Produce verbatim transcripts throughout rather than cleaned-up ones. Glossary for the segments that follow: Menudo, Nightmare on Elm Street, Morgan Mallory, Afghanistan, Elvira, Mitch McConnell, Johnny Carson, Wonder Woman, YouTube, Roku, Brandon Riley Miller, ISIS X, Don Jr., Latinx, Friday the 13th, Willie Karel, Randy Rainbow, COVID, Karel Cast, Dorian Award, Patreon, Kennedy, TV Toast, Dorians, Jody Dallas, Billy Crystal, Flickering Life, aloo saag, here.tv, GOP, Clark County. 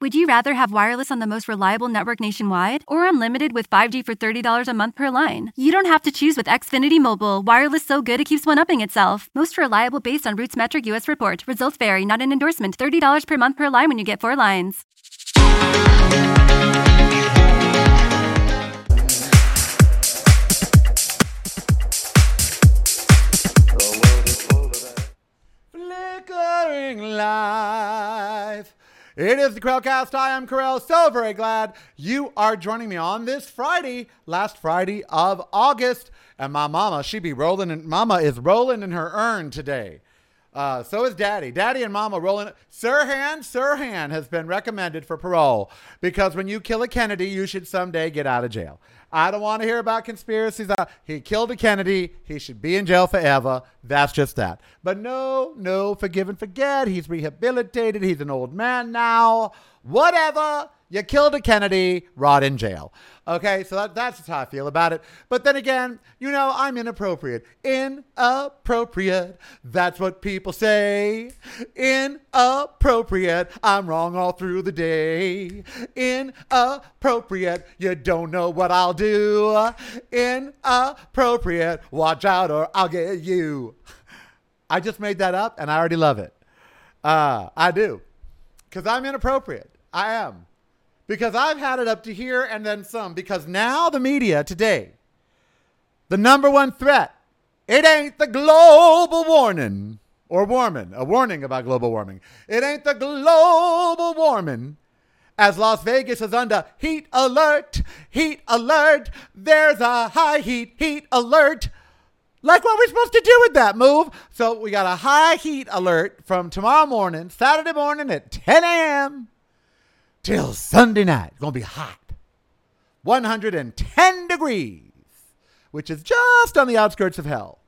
Would you rather have wireless on the most reliable network nationwide or unlimited with five G for thirty dollars a month per line? You don't have to choose with Xfinity Mobile. Wireless so good it keeps one-upping itself. Most reliable based on Roots Metric U S report. Results vary, not an endorsement. thirty dollars per month per line when you get four lines. Flickering Life. It is the Karel Cast. I am Karel. So very glad you are joining me on this Friday, last Friday of August. And my mama, she be rolling, and mama is rolling in her urn today. Uh, so is daddy. Daddy and mama rolling. Sirhan, Sirhan has been recommended for parole because when you kill a Kennedy, you should someday get out of jail. I don't want to hear about conspiracies. Uh, he killed a Kennedy. He should be in jail forever. That's just that. But no, no, forgive and forget. He's rehabilitated. He's an old man now. Whatever. You killed a Kennedy, rot in jail. Okay, so that, that's just how I feel about it. But then again, you know, I'm inappropriate. Inappropriate. That's what people say. Inappropriate. I'm wrong all through the day. Inappropriate. You don't know what I'll do. Inappropriate. Watch out or I'll get you. I just made that up and I already love it. Uh, I do. Because I'm inappropriate. I am. Because I've had it up to here and then some. Because now the media today, the number one threat, it ain't the global warning or warming, a warning about global warming. It ain't the global warming. As Las Vegas is under heat alert, heat alert. There's a high heat, heat alert. Like what we're supposed to do with that move. So we got a high heat alert from tomorrow morning, Saturday morning at ten a.m. till Sunday night. It's going to be hot. one hundred ten degrees, which is just on the outskirts of hell.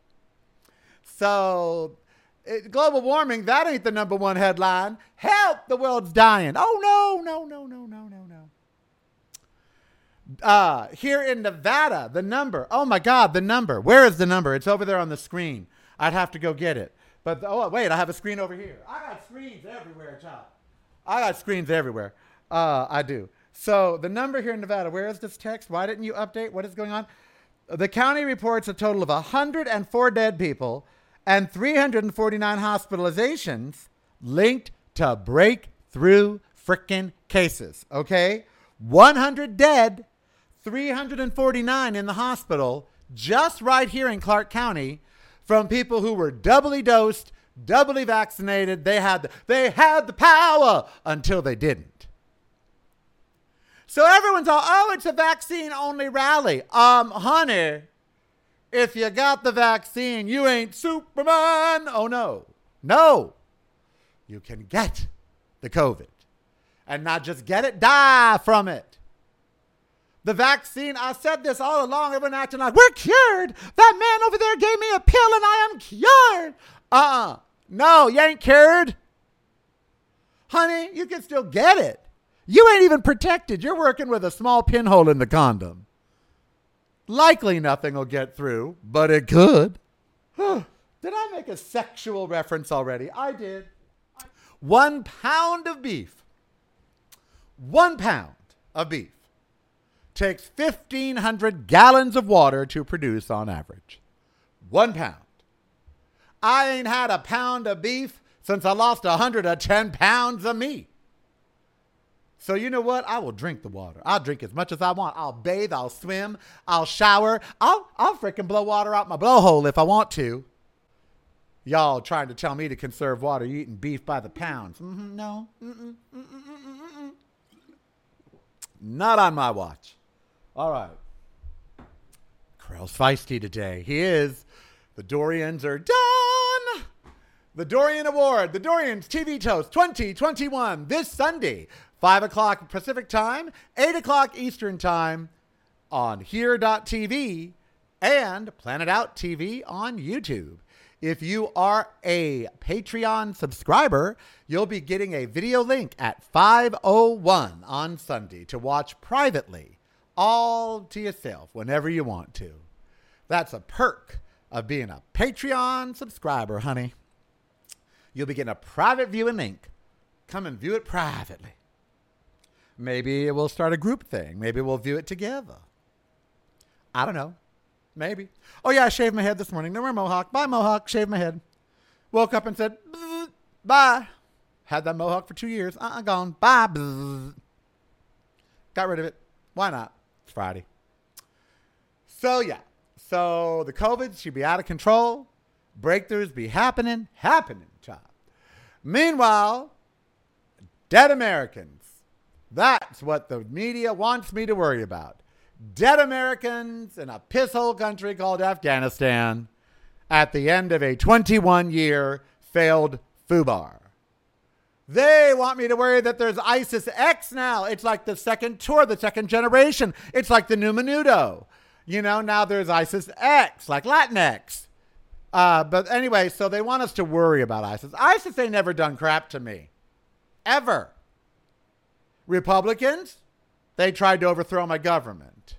So it, global warming, that ain't the number one headline. Help, the world's dying. Oh, no, no, no, no, no, no, no. Uh, here in Nevada, the number. Oh, my God, the number. Where is the number? It's over there on the screen. I'd have to go get it. But, oh, wait, I have a screen over here. I got screens everywhere, child. I got screens everywhere. Uh, I do. So the number here in Nevada, where is this text? Why didn't you update? What is going on? The county reports a total of one hundred four dead people and three hundred forty-nine hospitalizations linked to breakthrough freaking cases. Okay. one hundred dead, three hundred forty-nine in the hospital, just right here in Clark County from people who were doubly dosed, doubly vaccinated. They had, the, they had the power until they didn't. So everyone's all, oh, it's a vaccine-only rally. Um, honey, if you got the vaccine, you ain't Superman. Oh, no. No. You can get the COVID and not just get it, die from it. The vaccine, I said this all along, everyone acting like, we're cured. That man over there gave me a pill and I am cured. Uh-uh. No, you ain't cured. Honey, you can still get it. You ain't even protected. You're working with a small pinhole in the condom. Likely nothing will get through, but it could. Did I make a sexual reference already? I did. I- one pound of beef. One pound of beef takes fifteen hundred gallons of water to produce on average. One pound. I ain't had a pound of beef since I lost one hundred ten pounds of meat. So you know what? I will drink the water. I'll drink as much as I want. I'll bathe. I'll swim. I'll shower. I'll I'll freaking blow water out my blowhole if I want to. Y'all trying to tell me to conserve water. You eating beef by the pounds. Mm-hmm, no. Mm-mm, mm-mm, mm-mm. Not on my watch. All right. Karel's feisty today. He is. The Dorians are done. The Dorian Award. The Dorians T V Toast twenty twenty-one this Sunday. five o'clock Pacific time, eight o'clock Eastern time on here dot t v and Planet Out T V on YouTube. If you are a Patreon subscriber, you'll be getting a video link at five oh one on Sunday to watch privately all to yourself whenever you want to. That's a perk of being a Patreon subscriber, honey. You'll be getting a private viewing link. Come and view it privately. Maybe we'll start a group thing. Maybe we'll view it together. I don't know. Maybe. Oh, yeah, I shaved my head this morning. No more mohawk. Bye, mohawk. Shaved my head. Woke up and said, bye. Had that mohawk for two years. Uh-uh, gone. Bye. Bzz. Got rid of it. Why not? It's Friday. So, yeah. So, the COVID should be out of control. Breakthroughs be happening. Happening, child. Meanwhile, dead Americans. That's what the media wants me to worry about. Dead Americans in a pisshole country called Afghanistan at the end of a twenty-one-year failed FUBAR. They want me to worry that there's ISIS X now. It's like the second tour, the second generation. It's like the new Menudo. You know, now there's ISIS X, like Latinx. Uh, but anyway, so they want us to worry about ISIS. ISIS ain't never done crap to me. Ever. Republicans, they tried to overthrow my government.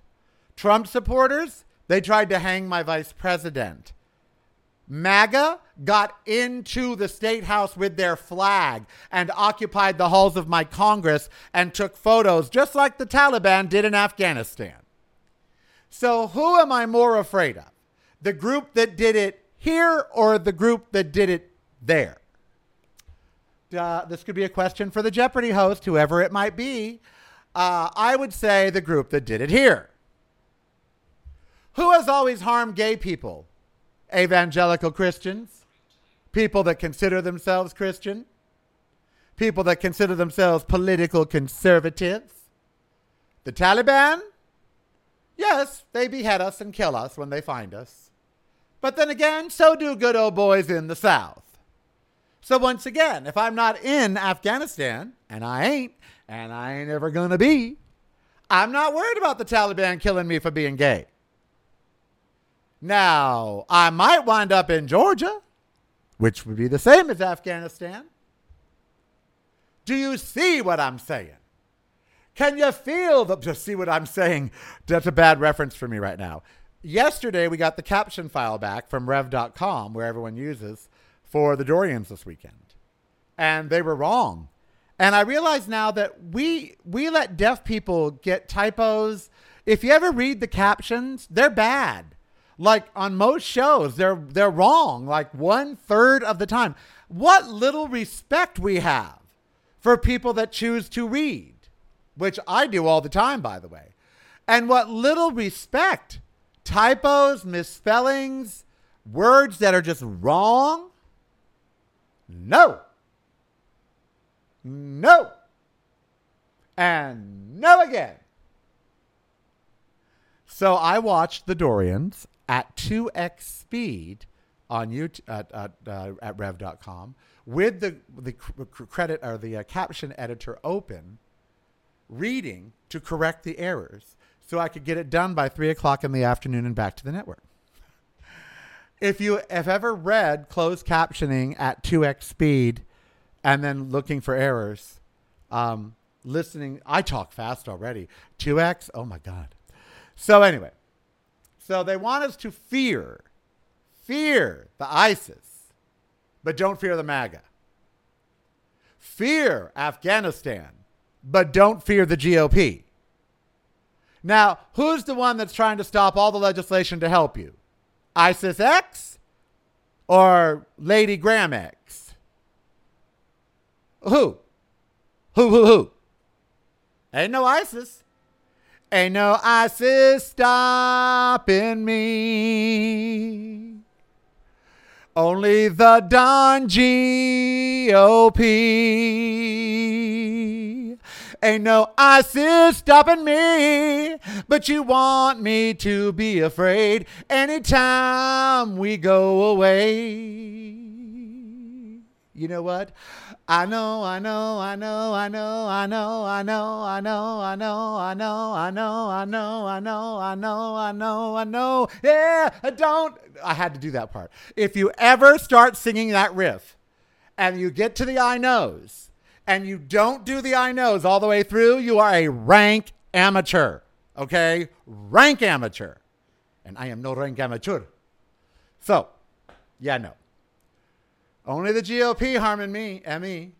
Trump supporters, they tried to hang my vice president. MAGA got into the state house with their flag and occupied the halls of my Congress and took photos just like the Taliban did in Afghanistan. So who am I more afraid of? The group that did it here or the group that did it there? Uh, this could be a question for the Jeopardy host, whoever it might be. Uh, I would say the group that did it here. Who has always harmed gay people? Evangelical Christians, people that consider themselves Christian, people that consider themselves political conservatives. The Taliban? Yes, they behead us and kill us when they find us. But then again, so do good old boys in the South. So once again, if I'm not in Afghanistan, and I ain't, and I ain't ever gonna be, I'm not worried about the Taliban killing me for being gay. Now, I might wind up in Georgia, which would be the same as Afghanistan. Do you see what I'm saying? Can you feel the, just see what I'm saying? That's a bad reference for me right now. Yesterday, we got the caption file back from Rev dot com, where everyone uses for the Dorians this weekend. And they were wrong. And I realize now that we we let deaf people get typos. If you ever read the captions, they're bad. Like on most shows, they're they're wrong like one third of the time. What little respect we have for people that choose to read, which I do all the time, by the way. And what little respect, typos, misspellings, words that are just wrong. No, no, and no again. So I watched the Dorians at two x speed on YouTube, uh, uh, uh, at Rev dot com with the, the credit or the uh, caption editor open, reading to correct the errors so I could get it done by three o'clock in the afternoon and back to the network. If you have ever read closed captioning at two x speed and then looking for errors, um, listening, I talk fast already. two x, oh my God. So anyway, so they want us to fear, fear the ISIS, but don't fear the MAGA. Fear Afghanistan, but don't fear the G O P. Now, who's the one that's trying to stop all the legislation to help you? ISIS X or Lady Graham X? Who? Who, who, who? Ain't no ISIS. Ain't no ISIS stopping me. Only the Don G O P. Ain't no ISIS stopping me, but you want me to be afraid anytime we go away. You know what? I know, I know, I know, I know, I know, I know, I know, I know, I know, I know, I know, I know, I know, I know, I know. Yeah, I don't. I had to do that part. If you ever start singing that riff and you get to the I knows, and you don't do the I knows all the way through, you are a rank amateur, okay? Rank amateur. And I am no rank amateur. So, yeah, no. Only the G O P harming me, M E.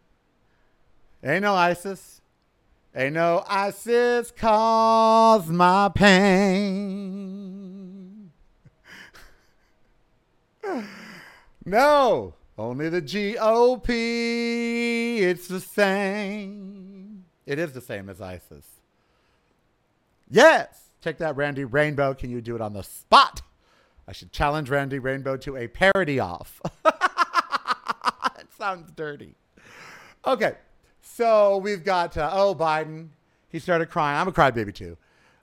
Ain't no ISIS. Ain't no ISIS cause my pain. No, only the G O P. It's the same. It is the same as ISIS. Yes. Check that, Randy Rainbow. Can you do it on the spot? I should challenge Randy Rainbow to a parody off. It sounds dirty. Okay. So we've got, uh, oh, Biden. He started crying. I'm a crybaby, too.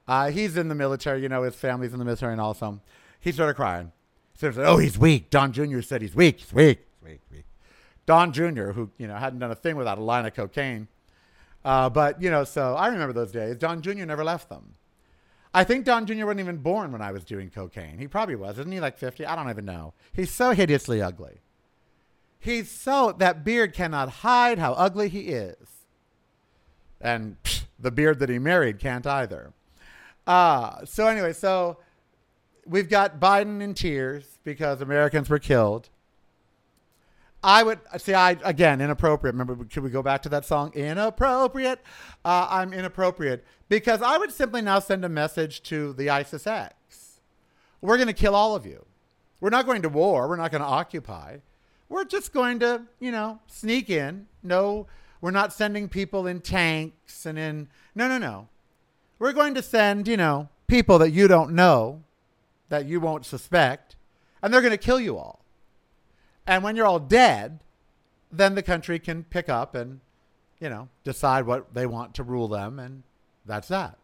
Uh, he's in the military. You know, his family's in the military and all some. He started crying. So, oh, he's weak. Don Junior said he's weak. He's weak. He's weak. weak. Don Junior, who, you know, hadn't done a thing without a line of cocaine. Uh, but, you know, so I remember those days. Don Junior never left them. I think Don Junior wasn't even born when I was doing cocaine. He probably was. Isn't he like fifty? I don't even know. He's so hideously ugly. He's so, that beard cannot hide how ugly he is. And psh, the beard that he married can't either. Uh, so anyway, so we've got Biden in tears because Americans were killed. I would, see, I again, inappropriate. Remember, should we go back to that song? Inappropriate. Uh, I'm inappropriate. Because I would simply now send a message to the ISIS X. We're going to kill all of you. We're not going to war. We're not going to occupy. We're just going to, you know, sneak in. No, we're not sending people in tanks and in, no, no, no. We're going to send, you know, people that you don't know, that you won't suspect, and they're going to kill you all. And when you're all dead, then the country can pick up and, you know, decide what they want to rule them, and that's that.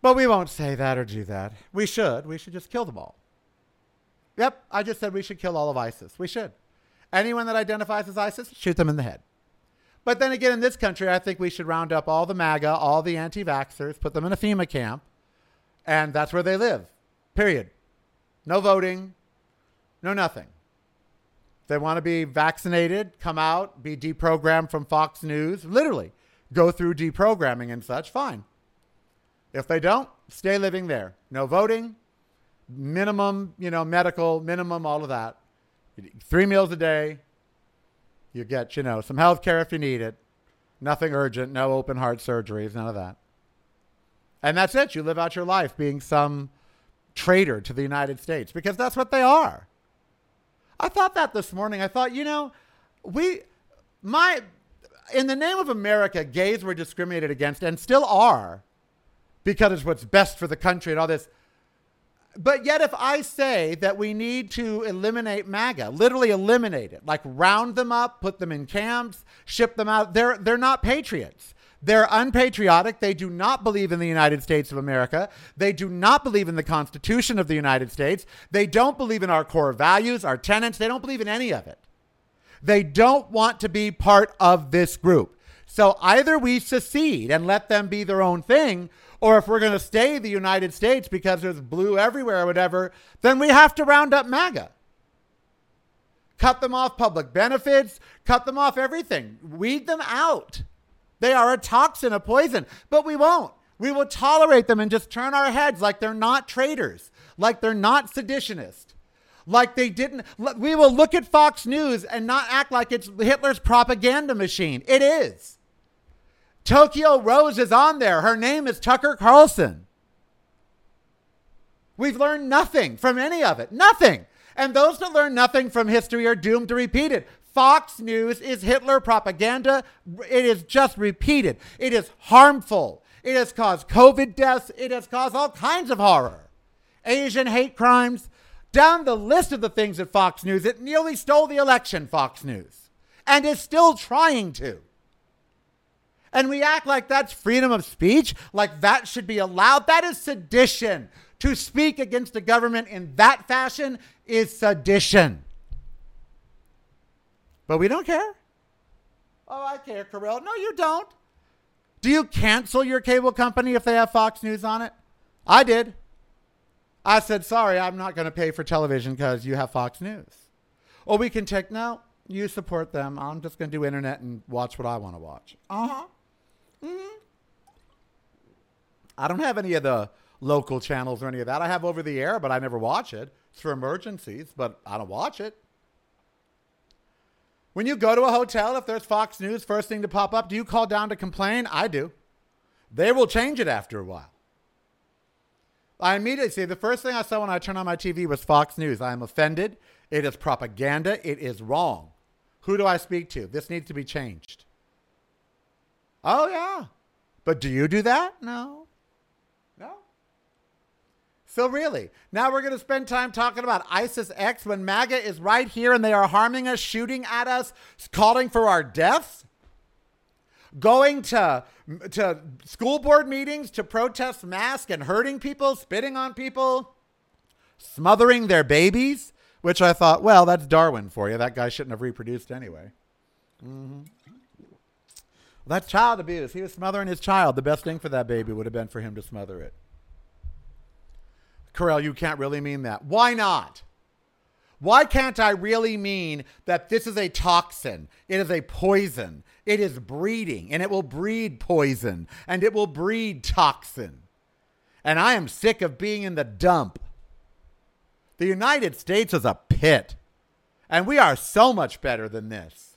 But we won't say that or do that. We should. We should just kill them all. Yep, I just said we should kill all of ISIS. We should. Anyone that identifies as ISIS, shoot them in the head. But then again, in this country, I think we should round up all the MAGA, all the anti-vaxxers, put them in a FEMA camp, and that's where they live. Period. No voting. No nothing. If they want to be vaccinated, come out, be deprogrammed from Fox News, literally go through deprogramming and such, fine. If they don't, stay living there. No voting. Minimum, you know, medical, minimum, all of that. Three meals a day. You get, you know, some health care if you need it. Nothing urgent. No open heart surgeries. None of that. And that's it. You live out your life being some traitor to the United States, because that's what they are. I thought that this morning. I thought, you know, we, my, in the name of America, gays were discriminated against and still are, because it's what's best for the country and all this. But yet if I say that we need to eliminate MAGA, literally eliminate it, like round them up, put them in camps, ship them out, they're they're not patriots. They're unpatriotic. They do not believe in the United States of America. They do not believe in the Constitution of the United States. They don't believe in our core values, our tenets. They don't believe in any of it. They don't want to be part of this group. So either we secede and let them be their own thing, or if we're going to stay the United States because there's blue everywhere or whatever, then we have to round up MAGA. Cut them off public benefits. Cut them off everything. Weed them out. They are a toxin, a poison. But we won't. We will tolerate them and just turn our heads like they're not traitors, like they're not seditionists, like they didn't. We will look at Fox News and not act like it's Hitler's propaganda machine. It is. Tokyo Rose is on there. Her name is Tucker Carlson. We've learned nothing from any of it. Nothing. And those that learn nothing from history are doomed to repeat it. Fox News is Hitler propaganda. It is just repeated. It is harmful. It has caused COVID deaths. It has caused all kinds of horror. Asian hate crimes. Down the list of the things at Fox News. It nearly stole the election, Fox News. And is still trying to. And we act like that's freedom of speech, like that should be allowed. That is sedition. To speak against the government in that fashion is sedition. But we don't care. Oh, I care, Karel. No, you don't. Do you cancel your cable company if they have Fox News on it? I did. I said, sorry, I'm not going to pay for television because you have Fox News. Or we can take, no, you support them. I'm just going to do internet and watch what I want to watch. Uh-huh. Mm-hmm. I don't have any of the local channels or any of that. I have over the air, but I never watch it. It's for emergencies, but I don't watch it. When you go to a hotel, if there's Fox News, first thing to pop up, do you call down to complain? I do. They will change it after a while. I immediately see the first thing I saw when I turned on my T V was Fox News. I am offended. It is propaganda. It is wrong. Who do I speak to? This needs to be changed. Oh, yeah. But do you do that? No. No. So really, now we're going to spend time talking about ISIS X when MAGA is right here and they are harming us, shooting at us, calling for our deaths, going to, to school board meetings to protest masks and hurting people, spitting on people, smothering their babies, which I thought, well, that's Darwin for you. That guy shouldn't have reproduced anyway. Mm-hmm. Well, that's child abuse. He was smothering his child. The best thing for that baby would have been for him to smother it. Karel, you can't really mean that. Why not? Why can't I really mean that this is a toxin? It is a poison. It is breeding, and it will breed poison, and it will breed toxin. And I am sick of being in the dump. The United States is a pit, and we are so much better than this.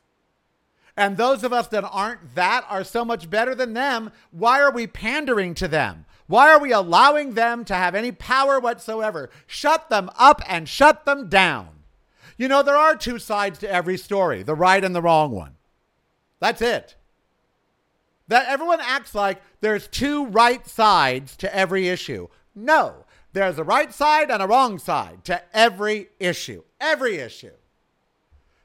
And those of us that aren't that are so much better than them. Why are we pandering to them? Why are we allowing them to have any power whatsoever? Shut them up and shut them down. You know, there are two sides to every story, the right and the wrong one. That's it. That everyone acts like there's two right sides to every issue. No, there's a right side and a wrong side to every issue. Every issue.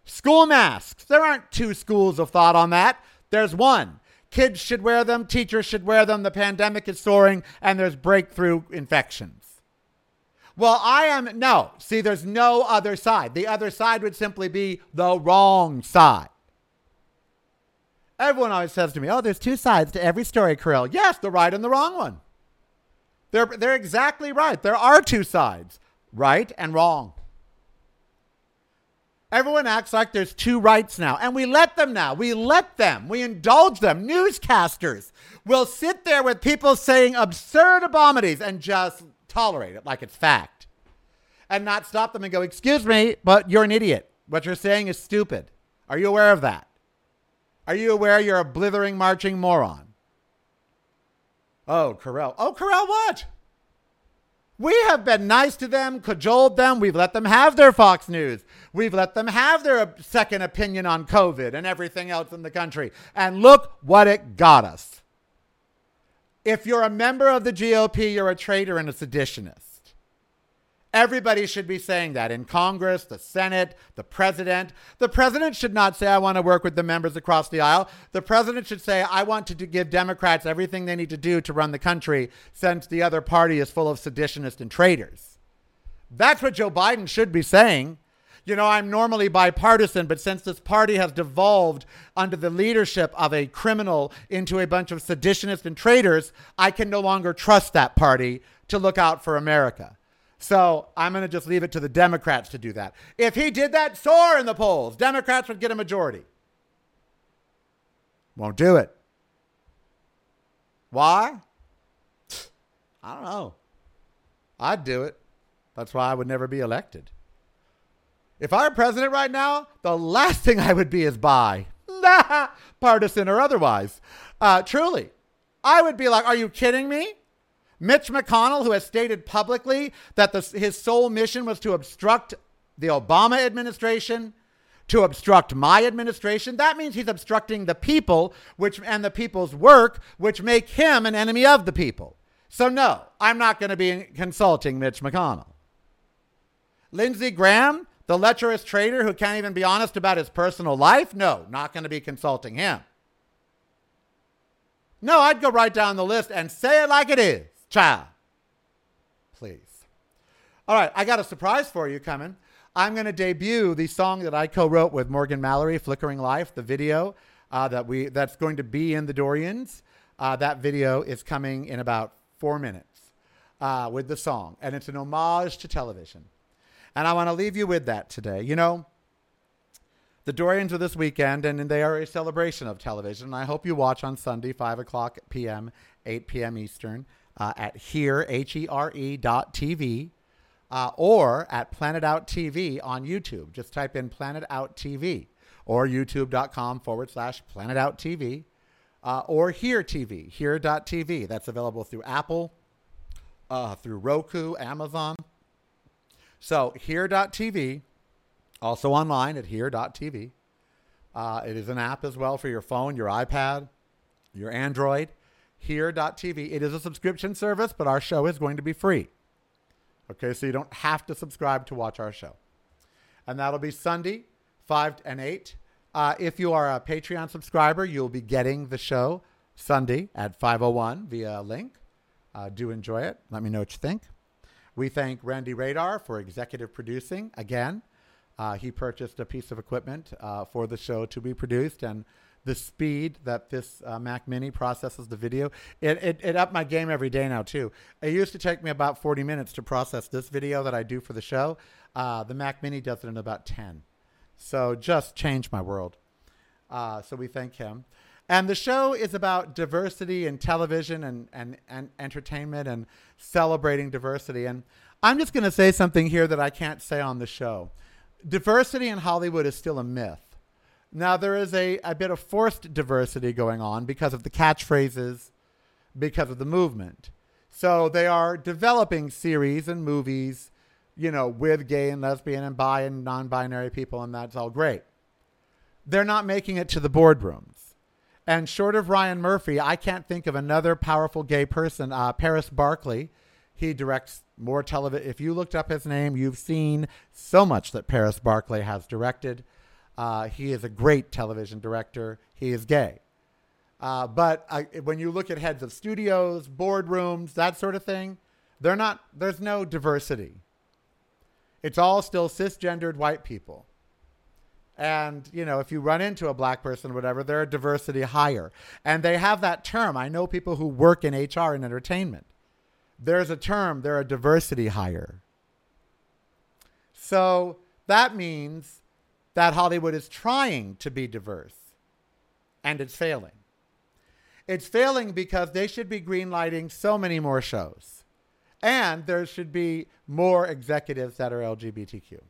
School masks. There aren't two schools of thought on that. There's one. Kids should wear them. Teachers should wear them. The pandemic is soaring and there's breakthrough infections. Well, I am. No, see, there's no other side. The other side would simply be the wrong side. Everyone always says to me, oh, there's two sides to every story, Karel. Yes, the right and the wrong one. They're, they're exactly right. There are two sides, right and wrong. Everyone acts like there's two rights now, and we let them now. We let them. We indulge them. Newscasters will sit there with people saying absurd abominations and just tolerate it like it's fact and not stop them and go, excuse me, but you're an idiot. What you're saying is stupid. Are you aware of that? Are you aware you're a blithering, marching moron? Oh, Karel. Oh, Karel, what? We have been nice to them, cajoled them. We've let them have their Fox News. We've let them have their second opinion on COVID and everything else in the country. And look what it got us. If you're a member of the G O P, you're a traitor and a seditionist. Everybody should be saying that in Congress, the Senate, the president. The president should not say, I want to work with the members across the aisle. The president should say, I want to give Democrats everything they need to do to run the country since the other party is full of seditionists and traitors. That's what Joe Biden should be saying. You know, I'm normally bipartisan, but since this party has devolved under the leadership of a criminal into a bunch of seditionists and traitors, I can no longer trust that party to look out for America. So I'm going to just leave it to the Democrats to do that. If he did that, soar in the polls. Democrats would get a majority. Won't do it. Why? I don't know. I'd do it. That's why I would never be elected. If I were president right now, the last thing I would be is bi, partisan or otherwise. Uh, truly, I would be like, are you kidding me? Mitch McConnell, who has stated publicly that the, his sole mission was to obstruct the Obama administration, to obstruct my administration. That means he's obstructing the people, which and the people's work, which make him an enemy of the people. So no, I'm not going to be consulting Mitch McConnell. Lindsey Graham, the lecherous traitor who can't even be honest about his personal life? No, not going to be consulting him. No, I'd go right down the list and say it like it is, child. Please. All right, I got a surprise for you coming. I'm going to debut the song that I co-wrote with Morgan Mallory, Flickering Life, the video uh, that we that's going to be in the Dorians. Uh, that video is coming in about four minutes uh, with the song, and it's an homage to television. And I want to leave you with that today. You know, the Dorians are this weekend, and they are a celebration of television. And I hope you watch on Sunday, five o'clock p.m., eight p.m. Eastern, uh, at here, H E R E dot T V, uh, or at Planet Out T V on YouTube. Just type in Planet Out T V. or youtube.com forward slash Planet Out TV, uh, or Here T V, here dot t v. That's available through Apple, uh, through Roku, Amazon. So here dot t v, also online at here dot t v. Uh, it is an app as well for your phone, your iPad, your Android. here dot t v. It is a subscription service, but our show is going to be free. Okay, so you don't have to subscribe to watch our show. And that'll be Sunday, five and eight. Uh, if you are a Patreon subscriber, you'll be getting the show Sunday at five oh one via link. Uh, do enjoy it. Let me know what you think. We thank Randy Radar for executive producing. Again, uh, he purchased a piece of equipment uh, for the show to be produced, and the speed that this uh, Mac Mini processes the video. It, it it upped my game every day now, too. It used to take me about forty minutes to process this video that I do for the show. Uh, the Mac Mini does it in about ten. So just changed my world. Uh, so we thank him. And the show is about diversity in television and, and, and entertainment and celebrating diversity. And I'm just going to say something here that I can't say on the show. Diversity in Hollywood is still a myth. Now, there is a, a bit of forced diversity going on because of the catchphrases, because of the movement. So they are developing series and movies, you know, with gay and lesbian and bi and non-binary people, and that's all great. They're not making it to the boardrooms. And short of Ryan Murphy, I can't think of another powerful gay person. Uh, Paris Barclay, he directs more television. If you looked up his name, you've seen so much that Paris Barclay has directed. Uh, he is a great television director. He is gay. Uh, but I, when you look at heads of studios, boardrooms, that sort of thing, they're not, there's no diversity. It's all still cisgendered white people. And, you know, if you run into a black person or whatever, they're a diversity hire. And they have that term. I know people who work in H R and entertainment. There's a term. They're a diversity hire. So that means that Hollywood is trying to be diverse, and it's failing. It's failing because they should be greenlighting so many more shows, and there should be more executives that are L G B T Q.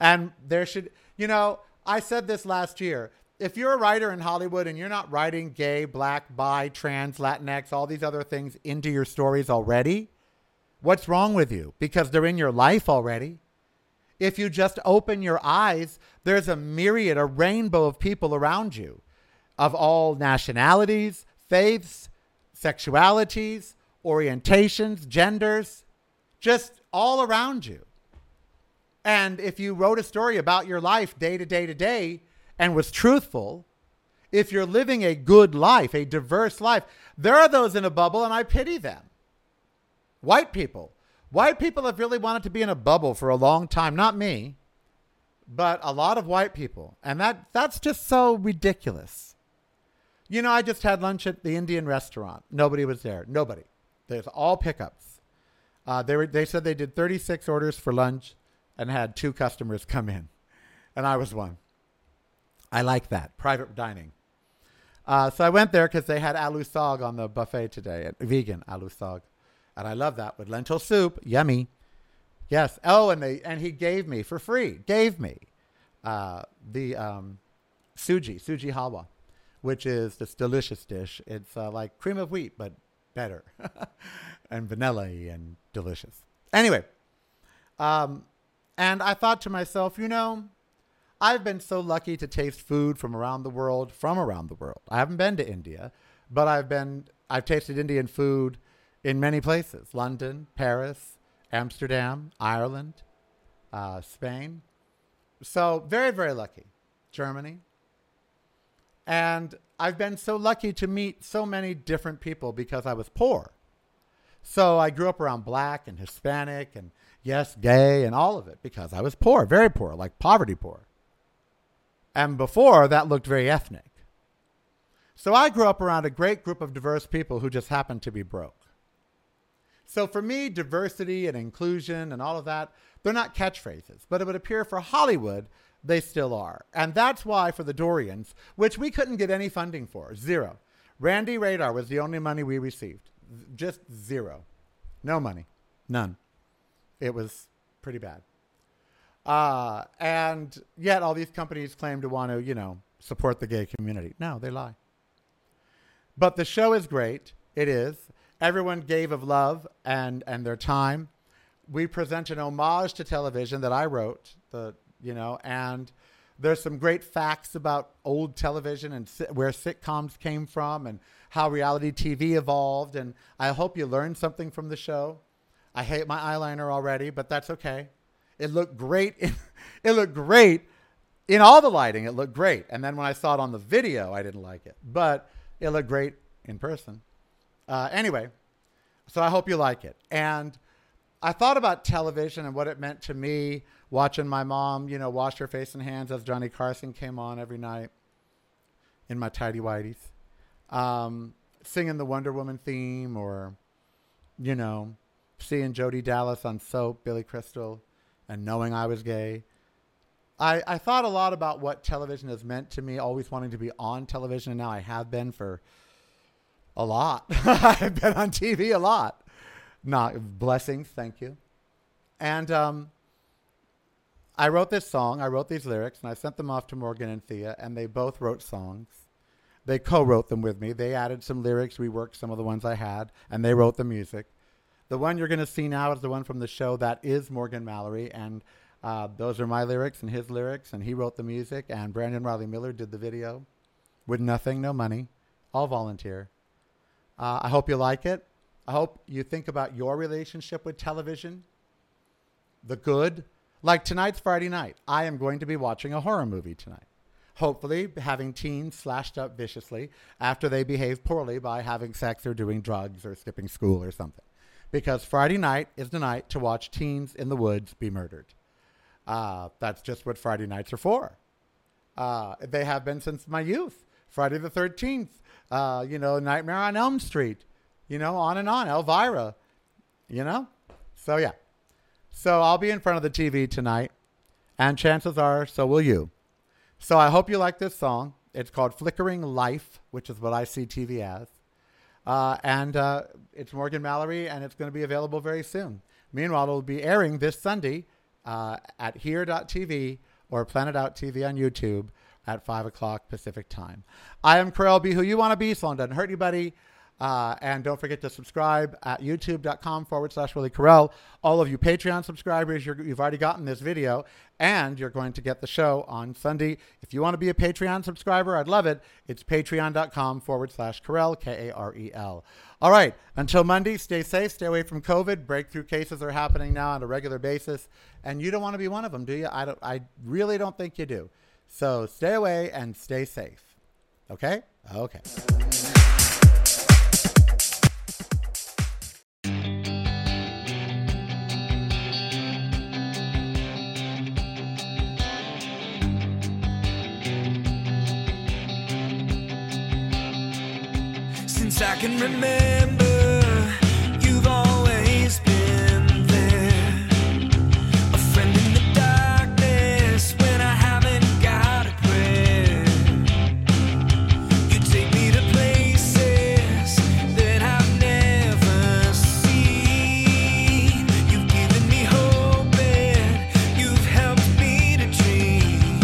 And there should, you know, I said this last year, if you're a writer in Hollywood and you're not writing gay, black, bi, trans, Latinx, all these other things into your stories already, what's wrong with you? Because they're in your life already. If you just open your eyes, there's a myriad, a rainbow of people around you of all nationalities, faiths, sexualities, orientations, genders, just all around you. And if you wrote a story about your life day to day to day and was truthful, if you're living a good life, a diverse life, there are those in a bubble, and I pity them. White people. White people have really wanted to be in a bubble for a long time. Not me, but a lot of white people. And that that's just so ridiculous. You know, I just had lunch at the Indian restaurant. Nobody was there. Nobody. There's all pickups. Uh, they were, they said they did thirty-six orders for lunch and had two customers come in. And I was one. I like that. Private dining. Uh, so I went there because they had aloo saag on the buffet today. Vegan aloo saag. And I love that with lentil soup. Yummy. Yes. Oh, and they and he gave me for free, gave me uh, the um, suji, suji halwa, which is this delicious dish. It's uh, like cream of wheat, but better and vanilla-y and delicious. Anyway, um, and I thought to myself, you know, I've been so lucky to taste food from around the world, from around the world. I haven't been to India, but I've been I've tasted Indian food in many places, London, Paris, Amsterdam, Ireland, uh, Spain. So very, very lucky, Germany. And I've been so lucky to meet so many different people because I was poor. So I grew up around black and Hispanic and yes, gay and all of it because I was poor, very poor, like poverty poor. And before that looked very ethnic. So I grew up around a great group of diverse people who just happened to be broke. So for me, diversity and inclusion and all of that, they're not catchphrases. But it would appear for Hollywood, they still are. And that's why for the Dorians, which we couldn't get any funding for, zero. Randy Radar was the only money we received. Just zero. No money. None. It was pretty bad. Uh, and yet all these companies claim to want to, you know, support the gay community. No, they lie. But the show is great. It is. Everyone gave of love and, and their time. We present an homage to television that I wrote, the, you know, and there's some great facts about old television and si- where sitcoms came from and how reality T V evolved. And I hope you learned something from the show. I hate my eyeliner already, but that's okay. It looked great. In, it looked great in all the lighting. It looked great. And then when I saw it on the video, I didn't like it, but it looked great in person. Uh, anyway, so I hope you like it. And I thought about television and what it meant to me, watching my mom, you know, wash her face and hands as Johnny Carson came on every night in my tidy whities, um, singing the Wonder Woman theme, or, you know, seeing Jody Dallas on Soap, Billy Crystal, and knowing I was gay. I, I thought a lot about what television has meant to me, always wanting to be on television. And now I have been for a lot. I've been on T V a lot. Not blessings. Thank you. And um, I wrote this song. I wrote these lyrics and I sent them off to Morgan and Thea, and they both wrote songs. They co-wrote them with me. They added some lyrics, reworked some of the ones I had, and they wrote the music. The one you're going to see now is the one from the show. That is Morgan Mallory. And uh, those are my lyrics and his lyrics. And he wrote the music. And Brandon Riley Miller did the video with nothing, no money. All volunteer. Uh, I hope you like it. I hope you think about your relationship with television. The good. Like tonight's Friday night. I am going to be watching a horror movie tonight. Hopefully having teens slashed up viciously after they behave poorly by having sex or doing drugs or skipping school or something. Because Friday night is the night to watch teens in the woods be murdered. Uh, that's just what Friday nights are for. Uh, they have been since my youth. Friday the thirteenth, uh, you know, Nightmare on Elm Street, you know, on and on, Elvira, you know? So, yeah. So I'll be in front of the T V tonight, and chances are, so will you. So I hope you like this song. It's called Flickering Life, which is what I see T V as. Uh, and uh, it's Morgan Mallory, and it's going to be available very soon. Meanwhile, it'll be airing this Sunday uh, at here dot t v or Planet Out T V on YouTube at five o'clock Pacific time. I am Karel B. Who you want to be. So long, doesn't hurt anybody. Uh, and don't forget to subscribe at youtube.com forward slash Willie Karel. All of you Patreon subscribers, you're, you've already gotten this video, and you're going to get the show on Sunday. If you want to be a Patreon subscriber, I'd love it. It's patreon.com forward slash Karel, K A R E L. All right. Until Monday, stay safe, stay away from COVID. Breakthrough cases are happening now on a regular basis, and you don't want to be one of them, do you? I don't, I really don't think you do. So stay away and stay safe. Okay? Okay. Since I can remember, you've always been there, a friend in the darkness when I haven't got a prayer. You take me to places that I've never seen. You've given me hope and you've helped me to dream.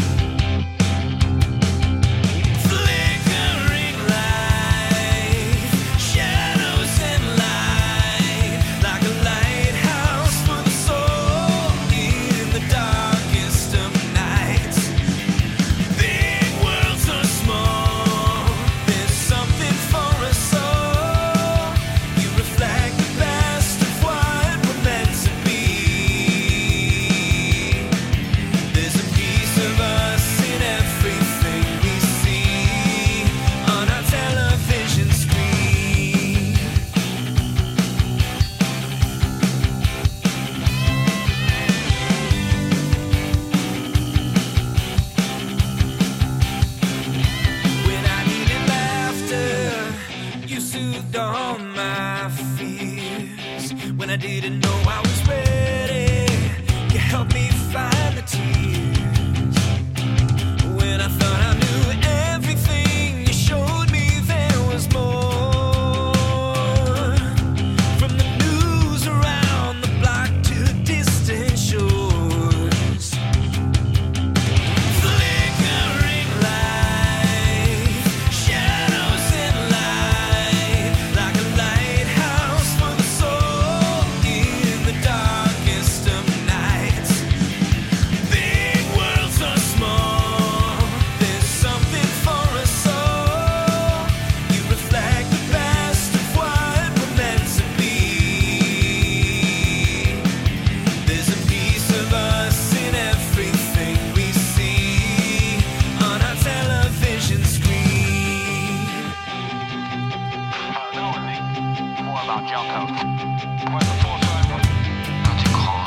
Flickering light, shadows and light, like a lighthouse for the soul in the darkest of nights. Big worlds are small, there's something for us all. You reflect the best of what we're meant to be. There's a piece of us in everything we see on our television screen. When I needed laughter, you soothed all my fears. When I didn't know I was ready, you helped me find the tears. When I thought I knew everything, you showed me there was more. From the news around the block to distant shores, about Jocko. Where's the fourth driver? Not too cold.